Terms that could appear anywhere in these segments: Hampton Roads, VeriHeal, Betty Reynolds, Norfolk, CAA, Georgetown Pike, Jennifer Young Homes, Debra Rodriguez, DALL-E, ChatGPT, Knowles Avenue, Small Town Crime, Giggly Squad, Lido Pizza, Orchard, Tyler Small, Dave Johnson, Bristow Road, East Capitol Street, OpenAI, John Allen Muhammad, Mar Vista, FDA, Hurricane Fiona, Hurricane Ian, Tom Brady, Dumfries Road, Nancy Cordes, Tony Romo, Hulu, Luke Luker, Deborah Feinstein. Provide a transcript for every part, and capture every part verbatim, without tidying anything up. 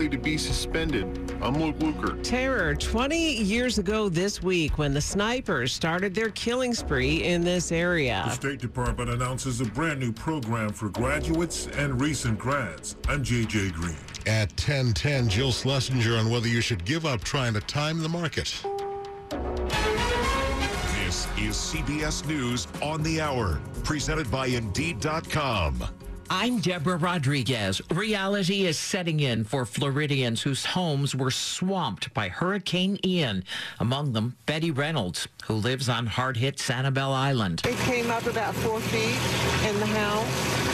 To be suspended. I'm Luke Luker. Terror twenty years ago this week when the snipers started their killing spree in this area. The State Department announces a brand new program for graduates and recent grads. I'm J J Green. At ten ten, Jill Schlesinger on whether you should give up trying to time the market. This is C B S News on the Hour, presented by Indeed dot com. I'm Debra Rodriguez. Reality is setting in for Floridians whose homes were swamped by Hurricane Ian. Among them, Betty Reynolds, who lives on hard-hit Sanibel Island. It came up about four feet in the house,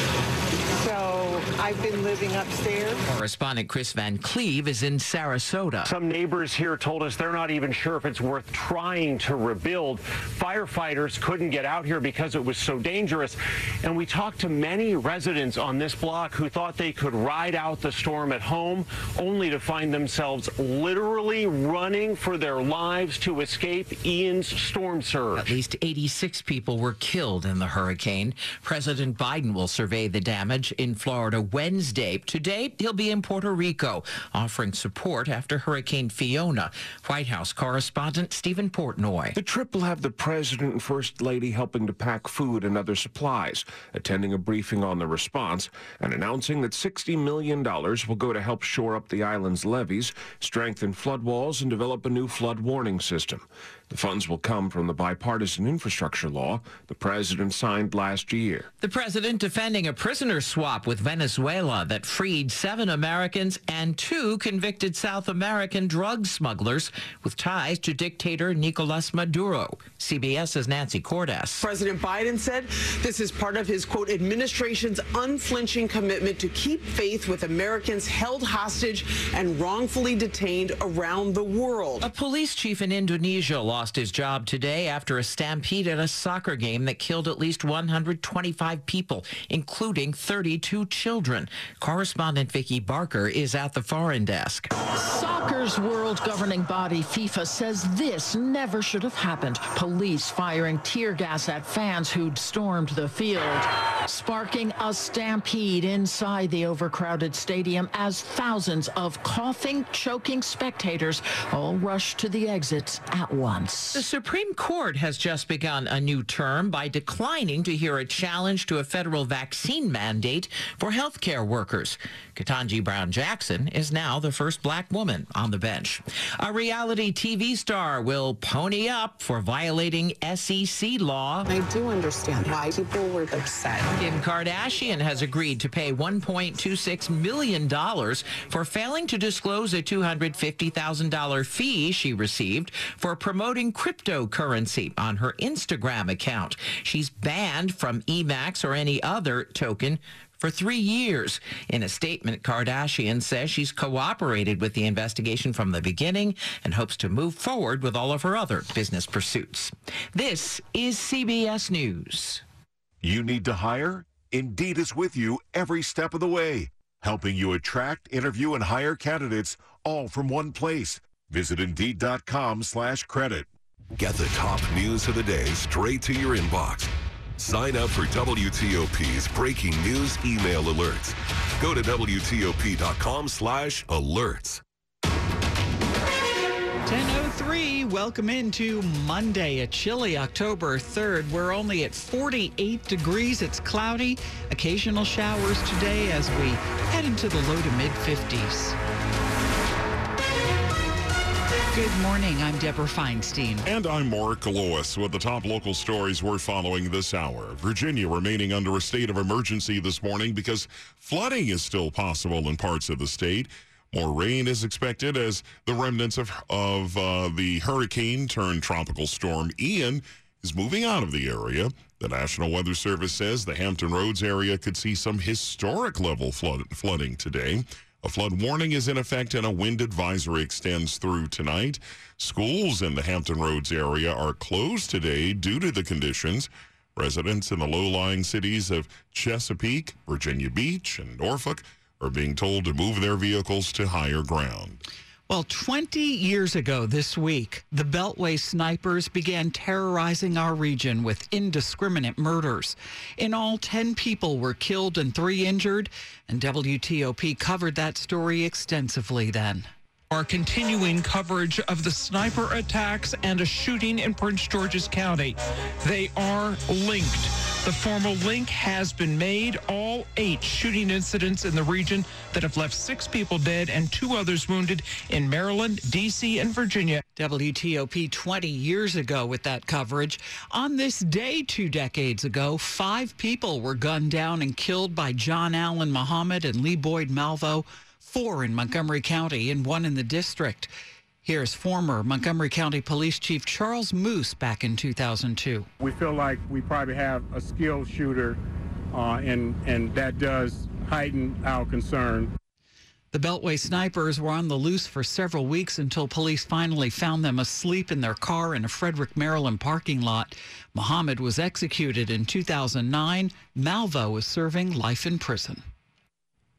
so I've been living upstairs. Correspondent Chris Van Cleve is in Sarasota. Some neighbors here told us they're not even sure if it's worth trying to rebuild. Firefighters couldn't get out here because it was so dangerous. And we talked to many residents on this block who thought they could ride out the storm at home, only to find themselves literally running for their lives to escape Ian's storm surge. At least eighty-six people were killed in the hurricane. President Biden will survey the damage in Florida Wednesday. Today, he'll be in Puerto Rico, offering support after Hurricane Fiona. White House correspondent Stephen Portnoy. The trip will have the president and first lady helping to pack food and other supplies, attending a briefing on the response, and announcing that sixty million dollars will go to help shore up the island's levees, strengthen flood walls, and develop a new flood warning system. The funds will come from the bipartisan infrastructure law the president signed last year. The president defending a prisoner swap with Venezuela that freed seven Americans and two convicted South American drug smugglers with ties to dictator Nicolas Maduro. CBS's Nancy Cordes. President Biden said this is part of his, quote, administration's unflinching commitment to keep faith with Americans held hostage and wrongfully detained around the world. A police chief in Indonesia lost his job today after a stampede at a soccer game that killed at least one hundred twenty-five people, including thirty-two children. Correspondent Vicky Barker is at the foreign desk. Soccer's world governing body, FIFA, says this never should have happened. Police firing tear gas at fans who'd stormed the field, sparking a stampede inside the overcrowded stadium as thousands of coughing, choking spectators all rushed to the exits at once. The Supreme Court has just begun a new term by declining to hear a challenge to a federal vaccine mandate for healthcare workers. Ketanji Brown Jackson is now the first black woman on the bench. A reality T V star will pony up for violating S E C law. I do understand why people were upset. Kim Kardashian has agreed to pay one point two six million dollars for failing to disclose a two hundred fifty thousand dollars fee she received for promoting cryptocurrency on her Instagram account. She's banned from E MAX or any other token for three years. In a statement, Kardashian says she's cooperated with the investigation from the beginning and hopes to move forward with all of her other business pursuits. This is C B S News. You need to hire? Indeed is with you every step of the way, helping you attract, interview, and hire candidates all from one place. Visit Indeed.com slash credit. Get the top news of the day straight to your inbox. Sign up for W T O P's breaking news email alerts. Go to W T O P dot com slash alerts. ten oh three, welcome into Monday, a chilly October third. We're only at forty-eight degrees. It's cloudy. Occasional showers today as we head into the low to mid fifties. Good morning. I'm Deborah Feinstein. And I'm Mark Lewis with the top local stories we're following this hour. Virginia remaining under a state of emergency this morning because flooding is still possible in parts of the state. More rain is expected as the remnants of, of uh, the hurricane-turned tropical storm Ian is moving out of the area. The National Weather Service says the Hampton Roads area could see some historic-level flood, flooding today. A flood warning is in effect and a wind advisory extends through tonight. Schools in the Hampton Roads area are closed today due to the conditions. Residents in the low-lying cities of Chesapeake, Virginia Beach, and Norfolk are being told to move their vehicles to higher ground. Well, twenty years ago this week, the Beltway snipers began terrorizing our region with indiscriminate murders. In all, ten people were killed and three injured, and W T O P covered that story extensively then. Our continuing coverage of the sniper attacks and a shooting in Prince George's County. They are linked. The formal link has been made. All eight shooting incidents in the region that have left six people dead and two others wounded in Maryland, D C, and Virginia. W T O P twenty years ago with that coverage. On this day two decades ago, five people were gunned down and killed by John Allen Muhammad and Lee Boyd Malvo. Four in Montgomery County and one in the district. Here's former Montgomery County Police Chief Charles Moose back in two thousand two. We feel like we probably have a skilled shooter, uh, and, and that does heighten our concern. The Beltway snipers were on the loose for several weeks until police finally found them asleep in their car in a Frederick, Maryland parking lot. Muhammad was executed in two thousand nine. Malvo is serving life in prison.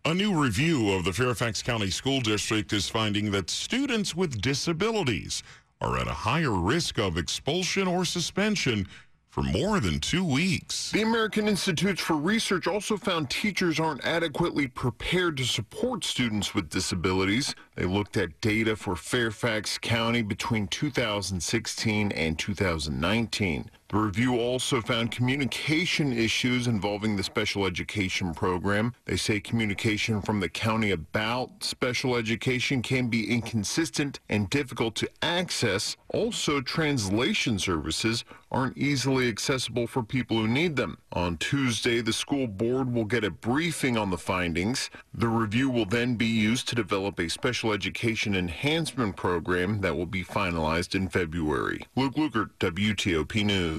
A new review of the Fairfax County School District is finding that students with disabilities are at a higher risk of expulsion or suspension for more than two weeks. The American Institutes for Research also found teachers aren't adequately prepared to support students with disabilities. They looked at data for Fairfax County between two thousand sixteen and two thousand nineteen. The review also found communication issues involving the special education program. They say communication from the county about special education can be inconsistent and difficult to access. Also, translation services aren't easily accessible for people who need them. On Tuesday, the school board will get a briefing on the findings. The review will then be used to develop a special education enhancement program that will be finalized in February. Luke Luker, W T O P News.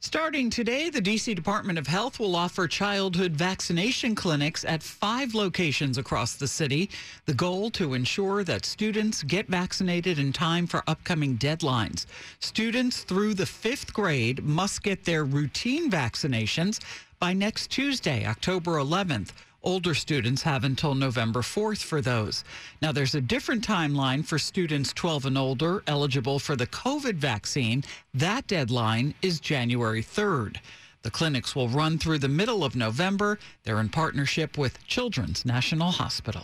Starting today, the D C Department of Health will offer childhood vaccination clinics at five locations across the city. The goal to ensure that students get vaccinated in time for upcoming deadlines. Students through the fifth grade must get their routine vaccinations by next Tuesday, October eleventh. Older students have until November fourth for those. Now, there's a different timeline for students twelve and older eligible for the COVID vaccine. That deadline is January third. The clinics will run through the middle of November. They're in partnership with Children's National Hospital.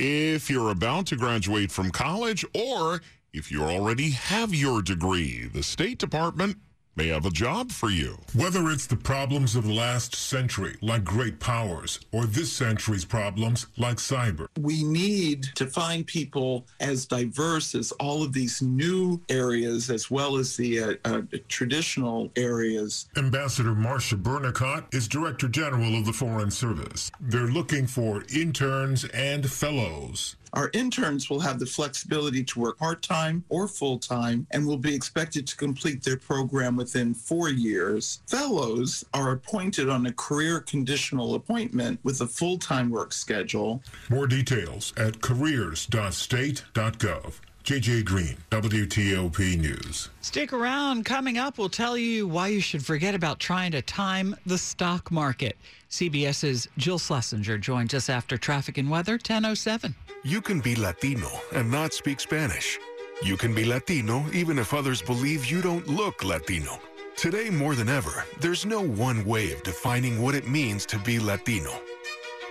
If you're about to graduate from college or if you already have your degree, the State Department may have a job for you. Whether it's the problems of last century, like great powers, or this century's problems, like cyber. We need to find people as diverse as all of these new areas, as well as the uh, uh, traditional areas. Ambassador Marsha Bernicott is Director General of the Foreign Service. They're looking for interns and fellows. Our interns will have the flexibility to work part-time or full-time and will be expected to complete their program within four years. Fellows are appointed on a career conditional appointment with a full-time work schedule. More details at careers dot state dot gov. J J Green, W T O P News. Stick around. Coming up, we'll tell you why you should forget about trying to time the stock market. CBS's Jill Schlesinger joins us after traffic and weather, ten oh seven. You can be Latino and not speak Spanish. You can be Latino even if others believe you don't look Latino. Today, more than ever, there's no one way of defining what it means to be Latino.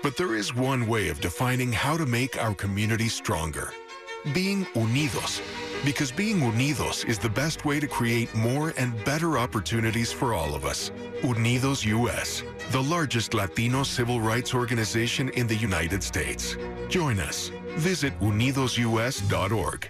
But there is one way of defining how to make our community stronger. Being unidos, because being unidos is the best way to create more and better opportunities for all of us. UnidosUS, the largest Latino civil rights organization in the United States. Join us. Visit unidos U S dot org.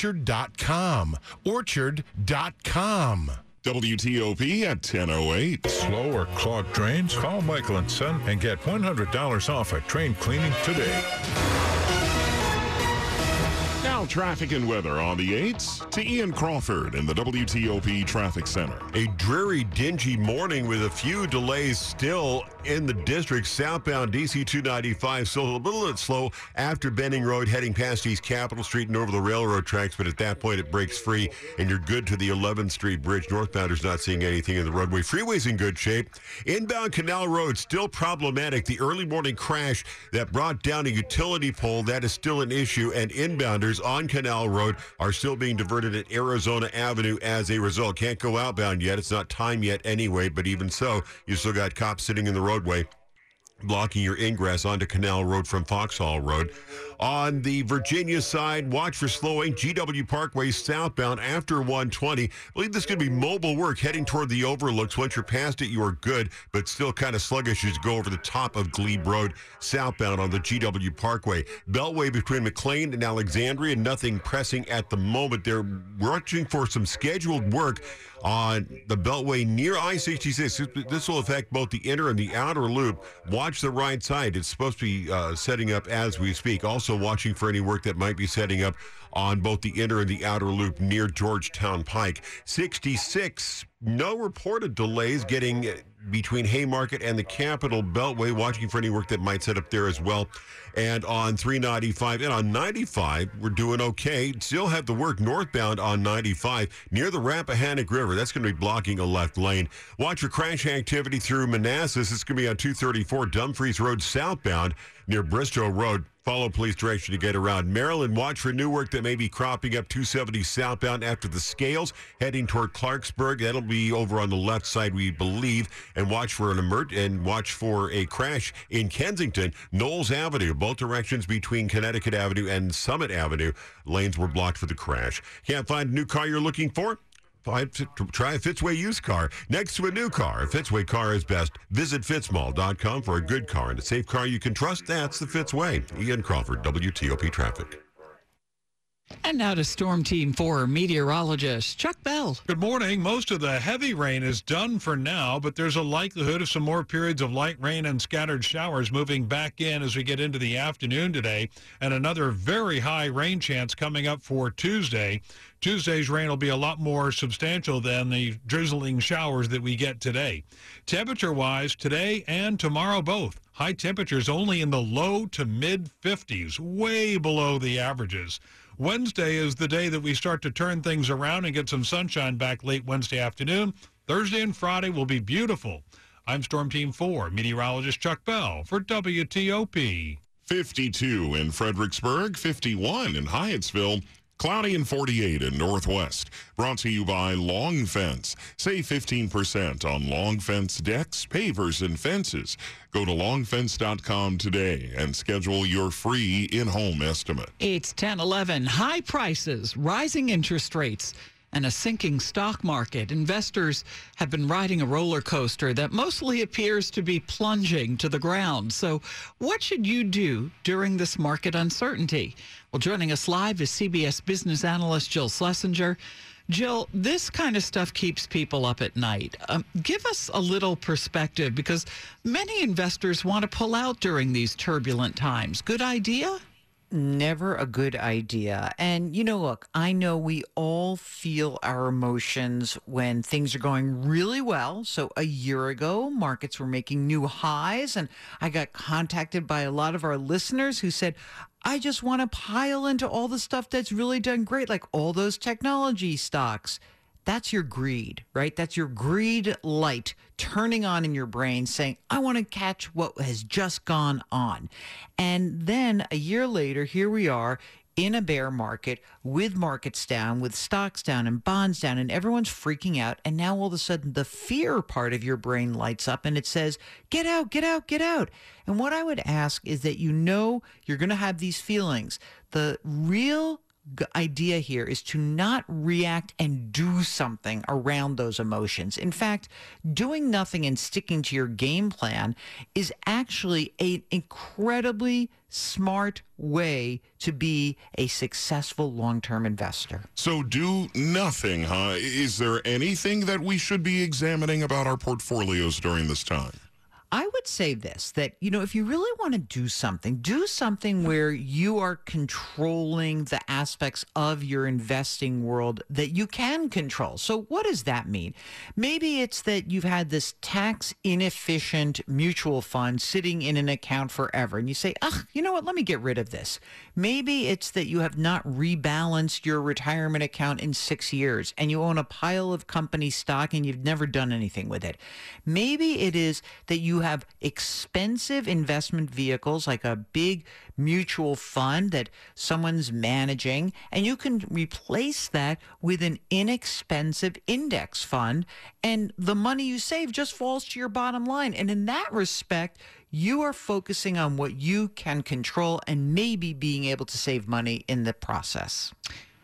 Orchard dot com. Orchard dot com. W T O P at ten oh eight. Slow or clogged drains? Call Michael and Son and get one hundred dollars off a drain cleaning today. Now traffic and weather on the eights to Ian Crawford in the W T O P Traffic Center. A dreary, dingy morning with a few delays still in the district. Southbound D C two ninety-five, so a little bit slow after Bending Road, heading past East Capitol Street and over the railroad tracks, but at that point it breaks free and you're good to the eleventh Street Bridge. Northbounders not seeing anything in the roadway. Freeway's in good shape. Inbound Canal Road still problematic. The early morning crash that brought down a utility pole, that is still an issue, and inbounders on Canal Road are still being diverted at Arizona Avenue as a result. Can't go outbound yet. It's not time yet anyway, but even so, you still got cops sitting in the roadway blocking your ingress onto Canal Road from Foxhall Road. On the Virginia side, watch for slowing. G W Parkway southbound after one twenty. I believe this could be mobile work heading toward the overlooks. Once you're past it, you are good, but still kind of sluggish as you go over the top of Glebe Road southbound on the G W Parkway. Beltway between McLean and Alexandria, nothing pressing at the moment. They're watching for some scheduled work on the Beltway near I sixty-six. This will affect both the inner and the outer loop. Watch the right side. It's supposed to be uh, setting up as we speak. Also watching for any work that might be setting up on both the inner and the outer loop near Georgetown Pike. sixty-six, no reported delays getting between Haymarket and the Capitol Beltway. Watching for any work that might set up there as well. And on three ninety-five and on ninety-five, we're doing okay. Still have the work northbound on ninety-five near the Rappahannock River. That's going to be blocking a left lane. Watch for crash activity through Manassas. It's going to be on two thirty-four Dumfries Road southbound near Bristow Road. Follow police direction to get around. Maryland, watch for new work that may be cropping up two seventy southbound after the scales, heading toward Clarksburg. That'll be over on the left side, we believe. And watch for an emerge and watch for a crash in Kensington, Knowles Avenue, both directions between Connecticut Avenue and Summit Avenue. Lanes were blocked for the crash. Can't find a new car you're looking for? Try a Fitzway used car next to a new car. A Fitzway car is best. Visit Fitz mall dot com for a good car and a safe car you can trust. That's the Fitzway. Ian Crawford, W T O P Traffic. And now to Storm Team four meteorologist Chuck Bell. Good morning. Most of the heavy rain is done for now, but there's a likelihood of some more periods of light rain and scattered showers moving back in as we get into the afternoon today, and another very high rain chance coming up for Tuesday. Tuesday's rain will be a lot more substantial than the drizzling showers that we get today. Temperature-wise, today and tomorrow both, high temperatures only in the low to mid fifties, way below the averages. Wednesday is the day that we start to turn things around and get some sunshine back late Wednesday afternoon. Thursday and Friday will be beautiful. I'm Storm Team four meteorologist Chuck Bell for W T O P. fifty-two in Fredericksburg, fifty-one in Hyattsville, cloudy and forty-eight in Northwest. Brought to you by Long Fence. Save fifteen percent on Long Fence decks, pavers, and fences. Go to long fence dot com today and schedule your free in-home estimate. It's ten eleven. High prices, rising interest rates, and a sinking stock market. Investors have been riding a roller coaster that mostly appears to be plunging to the ground. So what should you do during this market uncertainty? Well, joining us live is C B S business analyst Jill Schlesinger. Jill, this kind of stuff keeps people up at night. Um, give us a little perspective, because many investors want to pull out during these turbulent times. Good idea? Never a good idea. And, you know, look, I know we all feel our emotions when things are going really well. So a year ago, markets were making new highs, and I got contacted by a lot of our listeners who said, I just want to pile into all the stuff that's really done great, like all those technology stocks. That's your greed, right? That's your greed light turning on in your brain saying, I want to catch what has just gone on. And then a year later, here we are in a bear market with markets down, with stocks down and bonds down, and everyone's freaking out. And now all of a sudden the fear part of your brain lights up and it says, get out, get out, get out. And what I would ask is that, you know, you're going to have these feelings. The real idea here is to not react and do something around those emotions. In fact, doing nothing and sticking to your game plan is actually an incredibly smart way to be a successful long-term investor. So do nothing, huh? Is there anything that we should be examining about our portfolios during this time? I would say this, that, you know, if you really want to do something, do something where you are controlling the aspects of your investing world that you can control. So what does that mean? Maybe it's that you've had this tax inefficient mutual fund sitting in an account forever and you say, ugh, you know what, let me get rid of this. Maybe it's that you have not rebalanced your retirement account in six years and you own a pile of company stock and you've never done anything with it. Maybe it is that you have expensive investment vehicles like a big mutual fund that someone's managing, and you can replace that with an inexpensive index fund, and the money you save just falls to your bottom line. And in that respect, you are focusing on what you can control and maybe being able to save money in the process.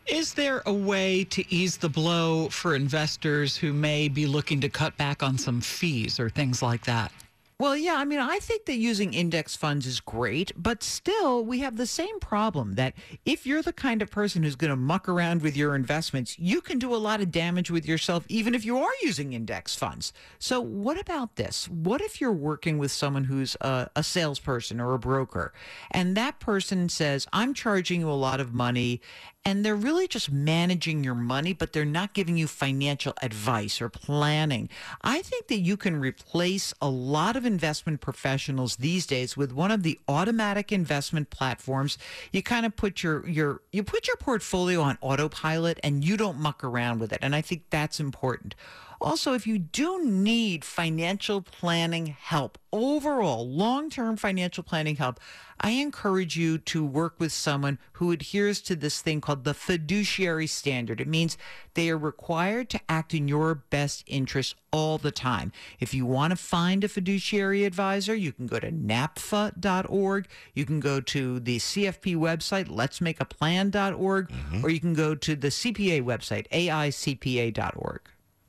Is there a way to ease the blow for investors who may be looking to cut back on some fees or things like that? Well, yeah, I mean, I think that using index funds is great, but still we have the same problem that if you're the kind of person who's going to muck around with your investments, you can do a lot of damage with yourself, even if you are using index funds. So what about this? What if you're working with someone who's a, a salesperson or a broker, and that person says, I'm charging you a lot of money, and they're really just managing your money, but they're not giving you financial advice or planning. I think that you can replace a lot of investment professionals these days with one of the automatic investment platforms. You kind of put your, your, you put your portfolio on autopilot and you don't muck around with it. And I think that's important. Also, if you do need financial planning help, overall long-term financial planning help, I encourage you to work with someone who adheres to this thing called the fiduciary standard. It means they are required to act in your best interest all the time. If you want to find a fiduciary advisor, you can go to napfa dot org. You can go to the C F P website, let's make a plan dot org, mm-hmm. or you can go to the C P A website, A I C P A dot org.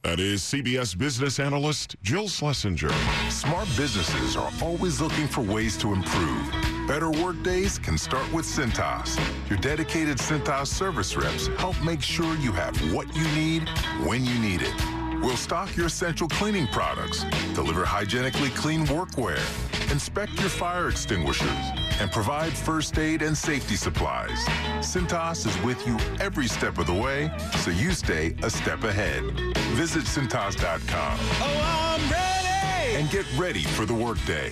That is C B S business analyst Jill Schlesinger. Smart businesses are always looking for ways to improve. Better workdays can start with Cintas. Your dedicated Cintas service reps help make sure you have what you need when you need it. We'll stock your essential cleaning products, deliver hygienically clean workwear, inspect your fire extinguishers, and provide first aid and safety supplies. Cintas is with you every step of the way, so you stay a step ahead. Visit Cintas dot com. Oh, I'm ready! And get ready for the workday.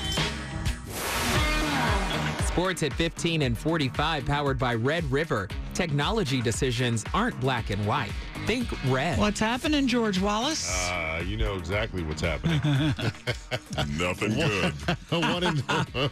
Sports at fifteen and forty-five, powered by Red River. Technology decisions aren't black and white. Think red. What's happening, George Wallace? Uh, you know exactly what's happening. Nothing good. one, in,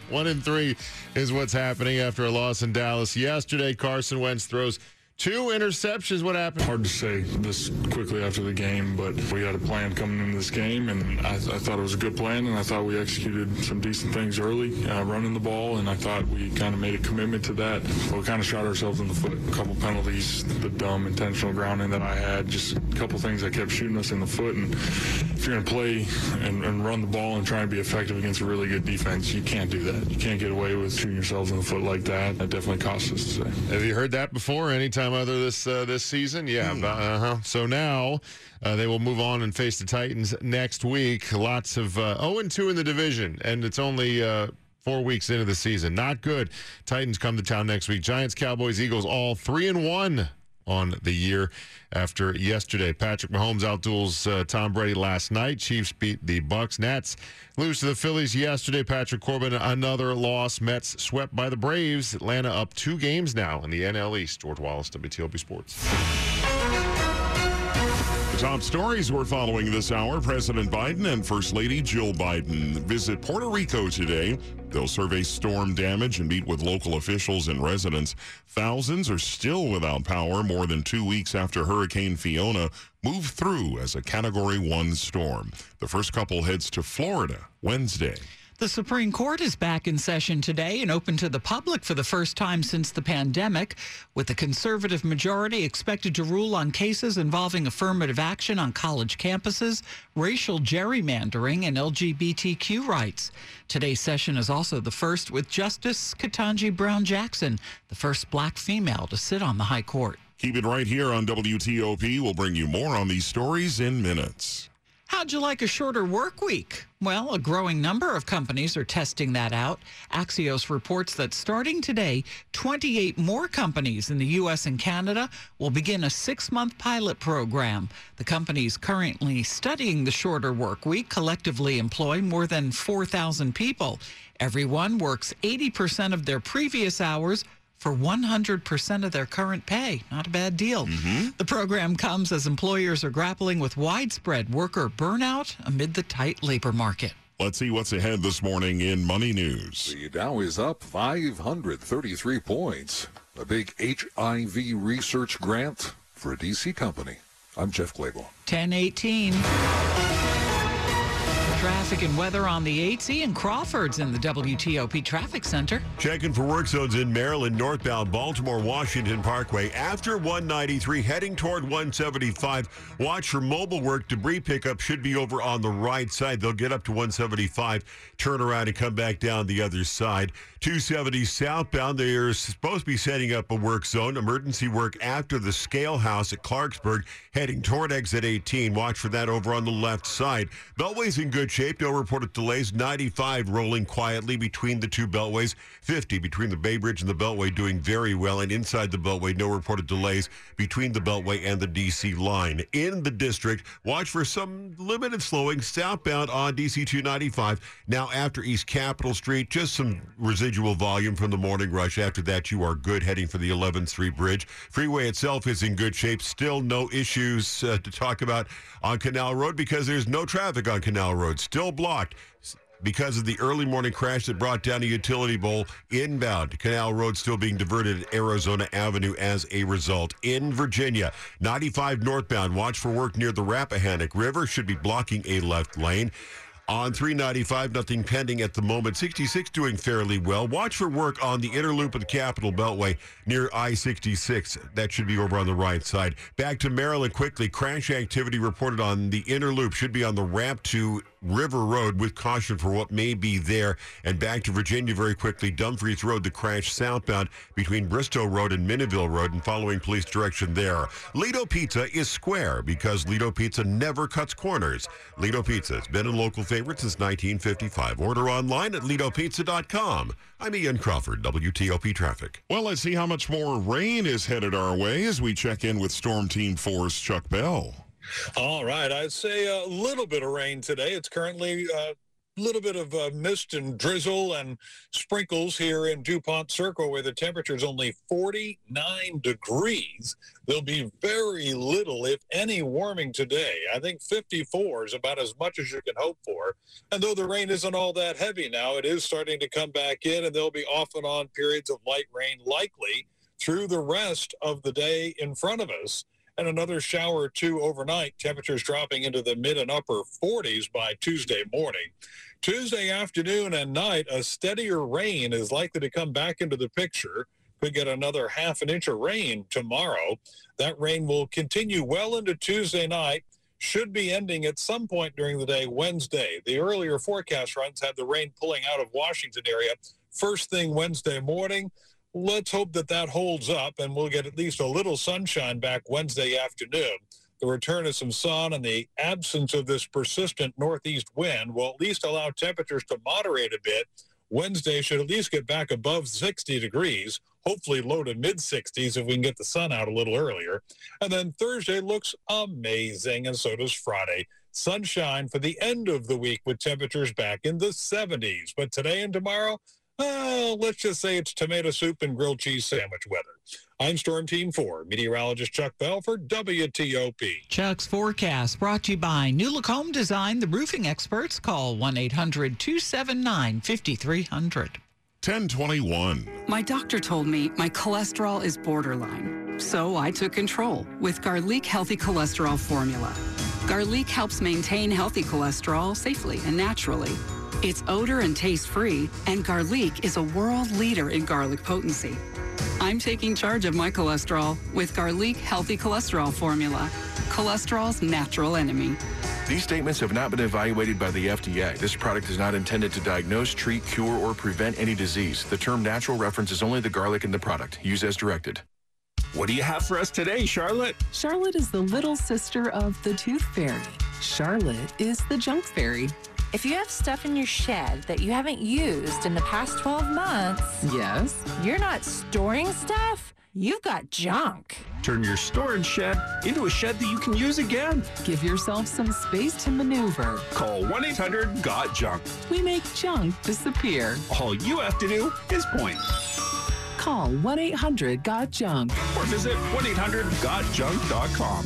one in three is what's happening after a loss in Dallas yesterday. Carson Wentz throws two interceptions. What happened? Hard to say this quickly after the game, but we had a plan coming into this game, and I, th I thought it was a good plan, and I thought we executed some decent things early, uh, running the ball, and I thought we kind of made a commitment to that. But we kind of shot ourselves in the foot. A couple penalties, the dumb intentional grounding that I had, just a couple things that kept shooting us in the foot. And if you're going to play and, and run the ball and try and be effective against a really good defense, you can't do that. You can't get away with shooting yourselves in the foot like that. That definitely cost us today. Have you heard that before? Anytime other this uh, this season? Yeah. Uh-huh. So now uh, they will move on and face the Titans next week. Lots of uh, oh and two in the division, and it's only uh, four weeks into the season. Not good. Titans come to town next week. Giants, Cowboys, Eagles, all three and one on the year after yesterday. Patrick Mahomes outduels uh, Tom Brady last night. Chiefs beat the Bucks. Nats lose to the Phillies yesterday. Patrick Corbin, another loss. Mets swept by the Braves. Atlanta up two games now in the N L East. George Wallace, W T O P Sports. The top stories we're following this hour, President Biden and First Lady Jill Biden visit Puerto Rico today. They'll survey storm damage and meet with local officials and residents. Thousands are still without power more than two weeks after Hurricane Fiona moved through as a Category one storm. The first couple heads to Florida Wednesday. The Supreme Court is back in session today and open to the public for the first time since the pandemic, with a conservative majority expected to rule on cases involving affirmative action on college campuses, racial gerrymandering, and L G B T Q rights. Today's session is also the first with Justice Ketanji Brown Jackson, the first black female to sit on the high court. Keep it right here on W T O P. We'll bring you more on these stories in minutes. How'd you like a shorter work week? Well, a growing number of companies are testing that out. Axios reports that starting today, twenty-eight more companies in the U S and Canada will begin a six-month pilot program. The companies currently studying the shorter work week collectively employ more than four thousand people. Everyone works eighty percent of their previous hours for one hundred percent of their current pay. Not a bad deal. Mm-hmm. The program comes as employers are grappling with widespread worker burnout amid the tight labor market. Let's see what's ahead this morning in Money News. The Dow is up five hundred thirty-three points. A big H I V research grant for a D C company. I'm Jeff Glable. ten eighteen. Traffic and weather on the eights. Ian Crawford's in the W T O P Traffic Center. Checking for work zones in Maryland, northbound Baltimore, Washington Parkway. After one ninety-three, heading toward one seventy-five. Watch for mobile work. Debris pickup should be over on the right side. They'll get up to one seventy-five, turn around, and come back down the other side. two seventy southbound, they're supposed to be setting up a work zone. Emergency work after the scale house at Clarksburg, heading toward exit eighteen. Watch for that over on the left side. Beltway's in good shape. No reported delays. ninety-five rolling quietly between the two beltways. fifty between the Bay Bridge and the Beltway doing very well. And inside the Beltway, no reported delays between the Beltway and the D C line. In the district, watch for some limited slowing southbound on D C two ninety-five. Now after East Capitol Street, just some residual volume from the morning rush. After that, you are good heading for the eleventh Street Bridge. Freeway itself is in good shape. Still no issues uh, to talk about on Canal Road because there's no traffic on Canal Road. Still blocked because of the early morning crash that brought down a utility pole inbound. Canal Road still being diverted at Arizona Avenue as a result. In Virginia, ninety-five northbound, watch for work near the Rappahannock River. Should be blocking a left lane. On three ninety-five, nothing pending at the moment. sixty-six doing fairly well. Watch for work on the inner loop of the Capitol Beltway near I sixty-six. That should be over on the right side. Back to Maryland quickly. Crash activity reported on the inner loop. Should be on the ramp to River Road with caution for what may be there. And back to Virginia very quickly. Dumfries Road, the crash southbound between Bristow Road and Minneville Road, and following police direction there. Lido Pizza is square because Lido Pizza never cuts corners. Lido Pizza has been a local favorite since nineteen fifty-five. Order online at Lido Pizza dot com. I'm Ian Crawford, W T O P Traffic. Well, let's see how much more rain is headed our way as we check in with Storm Team four's Chuck Bell. All right, I'd say a little bit of rain today. It's currently a little bit of uh, mist and drizzle and sprinkles here in DuPont Circle, where the temperature is only forty-nine degrees. There'll be very little, if any, warming today. I think fifty-four is about as much as you can hope for. And though the rain isn't all that heavy now, it is starting to come back in, and there'll be off and on periods of light rain likely through the rest of the day in front of us. And another shower or two overnight, temperatures dropping into the mid and upper forties by Tuesday morning. Tuesday afternoon and night, a steadier rain is likely to come back into the picture. Could get another half an inch of rain tomorrow. That rain will continue well into Tuesday night, should be ending at some point during the day Wednesday. The earlier forecast runs had the rain pulling out of Washington area first thing Wednesday morning. Let's hope that that holds up and we'll get at least a little sunshine back Wednesday afternoon. The return of some sun and the absence of this persistent northeast wind will at least allow temperatures to moderate a bit. Wednesday should at least get back above sixty degrees, hopefully low to mid-sixties if we can get the sun out a little earlier. And then Thursday looks amazing, and so does Friday. Sunshine for the end of the week with temperatures back in the seventies. But today and tomorrow, Uh, let's just say it's tomato soup and grilled cheese sandwich weather. I'm Storm Team four, meteorologist Chuck Bell for W T O P. Chuck's forecast brought to you by New Look Home Design, the roofing experts. Call one eight hundred two seven nine five three zero zero. ten twenty-one. My doctor told me my cholesterol is borderline, so I took control with Garlic Healthy Cholesterol Formula. Garlic helps maintain healthy cholesterol safely and naturally. It's odor and taste-free, and Garlic is a world leader in garlic potency. I'm taking charge of my cholesterol with Garlic Healthy Cholesterol Formula, cholesterol's natural enemy. These statements have not been evaluated by the F D A. This product is not intended to diagnose, treat, cure, or prevent any disease. The term natural references only the garlic in the product. Use as directed. What do you have for us today, Charlotte? Charlotte is the little sister of the tooth fairy. Charlotte is the junk fairy. If you have stuff in your shed that you haven't used in the past twelve months, yes, you're not storing stuff, you've got junk. Turn your storage shed into a shed that you can use again. Give yourself some space to maneuver. Call one eight hundred got junk. We make junk disappear. All you have to do is point. Call one eight hundred got junk. Or visit one eight hundred got junk dot com.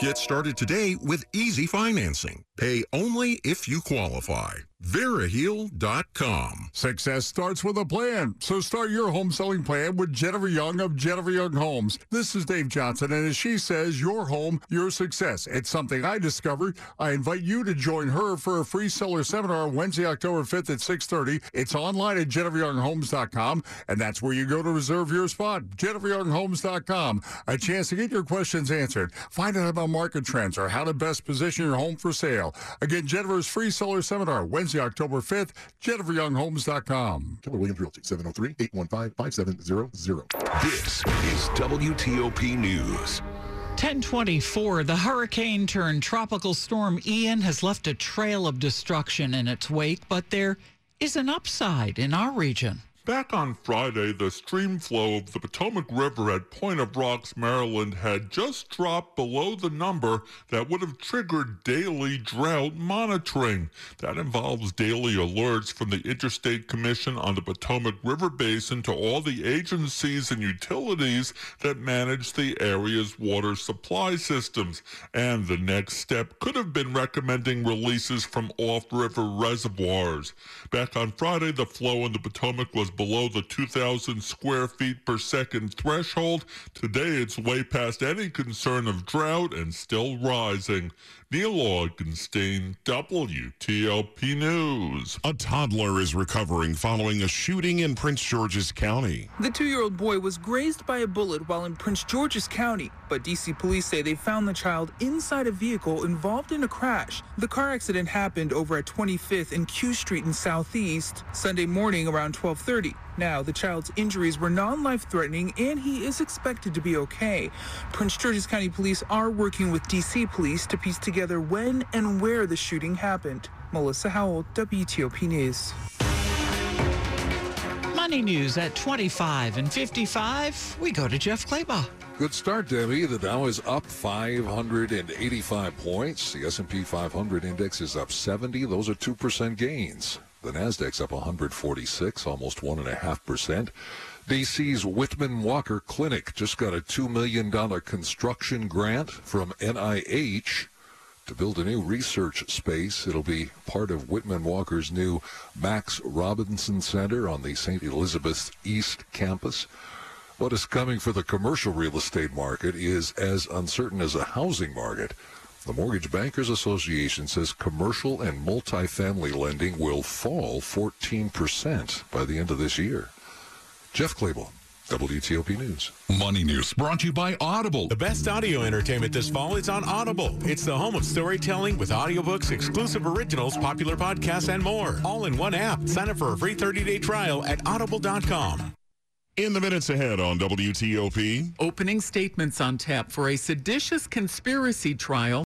Get started today with easy financing. Pay only if you qualify. Vera Heal dot com. Success starts with a plan. So start your home selling plan with Jennifer Young of Jennifer Young Homes. This is Dave Johnson, and as she says, your home, your success. It's something I discovered. I invite you to join her for a free seller seminar Wednesday, October fifth at six thirty. It's online at Jennifer Young Homes dot com, and that's where you go to reserve your spot. Jennifer Young Homes dot com. A chance to get your questions answered. Find out about market trends or how to best position your home for sale. Again, Jennifer's free seller seminar Wednesday, October fifth, Jennifer Young Homes dot com. Keller Williams Realty, seven oh three, eight one five, five seven zero zero. This is W T O P News. ten twenty-four, the hurricane-turned tropical storm Ian has left a trail of destruction in its wake, but there is an upside in our region. Back on Friday, the stream flow of the Potomac River at Point of Rocks, Maryland, had just dropped below the number that would have triggered daily drought monitoring. That involves daily alerts from the Interstate Commission on the Potomac River Basin to all the agencies and utilities that manage the area's water supply systems. And the next step could have been recommending releases from off-river reservoirs. Back on Friday, the flow in the Potomac was below the two thousand square feet per second threshold. Today, it's way past any concern of drought and still rising. Neil Augenstein, W T O P News. A toddler is recovering following a shooting in Prince George's County. The two-year-old boy was grazed by a bullet while in Prince George's County, but D C police say they found the child inside a vehicle involved in a crash. The car accident happened over at twenty-fifth and Q Street in Southeast Sunday morning around twelve thirty. Now, the child's injuries were non-life-threatening, and he is expected to be okay. Prince George's County Police are working with D C police to piece together when and where the shooting happened. Melissa Howell, W T O P News. Money news at twenty-five and fifty-five. We go to Jeff Claybaugh. Good start, Debbie. The Dow is up five hundred eighty-five points. The S and P five hundred index is up seventy. Those are two percent gains. The Nasdaq's up one hundred forty-six, almost one point five percent. D C's Whitman Walker Clinic just got a two million dollars construction grant from N I H to build a new research space. It'll be part of Whitman Walker's new Max Robinson Center on the Saint Elizabeth's East Campus. What is coming for the commercial real estate market is as uncertain as a housing market. The Mortgage Bankers Association says commercial and multifamily lending will fall fourteen percent by the end of this year. Jeff Clable, W T O P News. Money News brought to you by Audible. The best audio entertainment this fall is on Audible. It's the home of storytelling with audiobooks, exclusive originals, popular podcasts, and more. All in one app. Sign up for a free thirty-day trial at audible dot com. In the minutes ahead on W T O P. Opening statements on tap for a seditious conspiracy trial.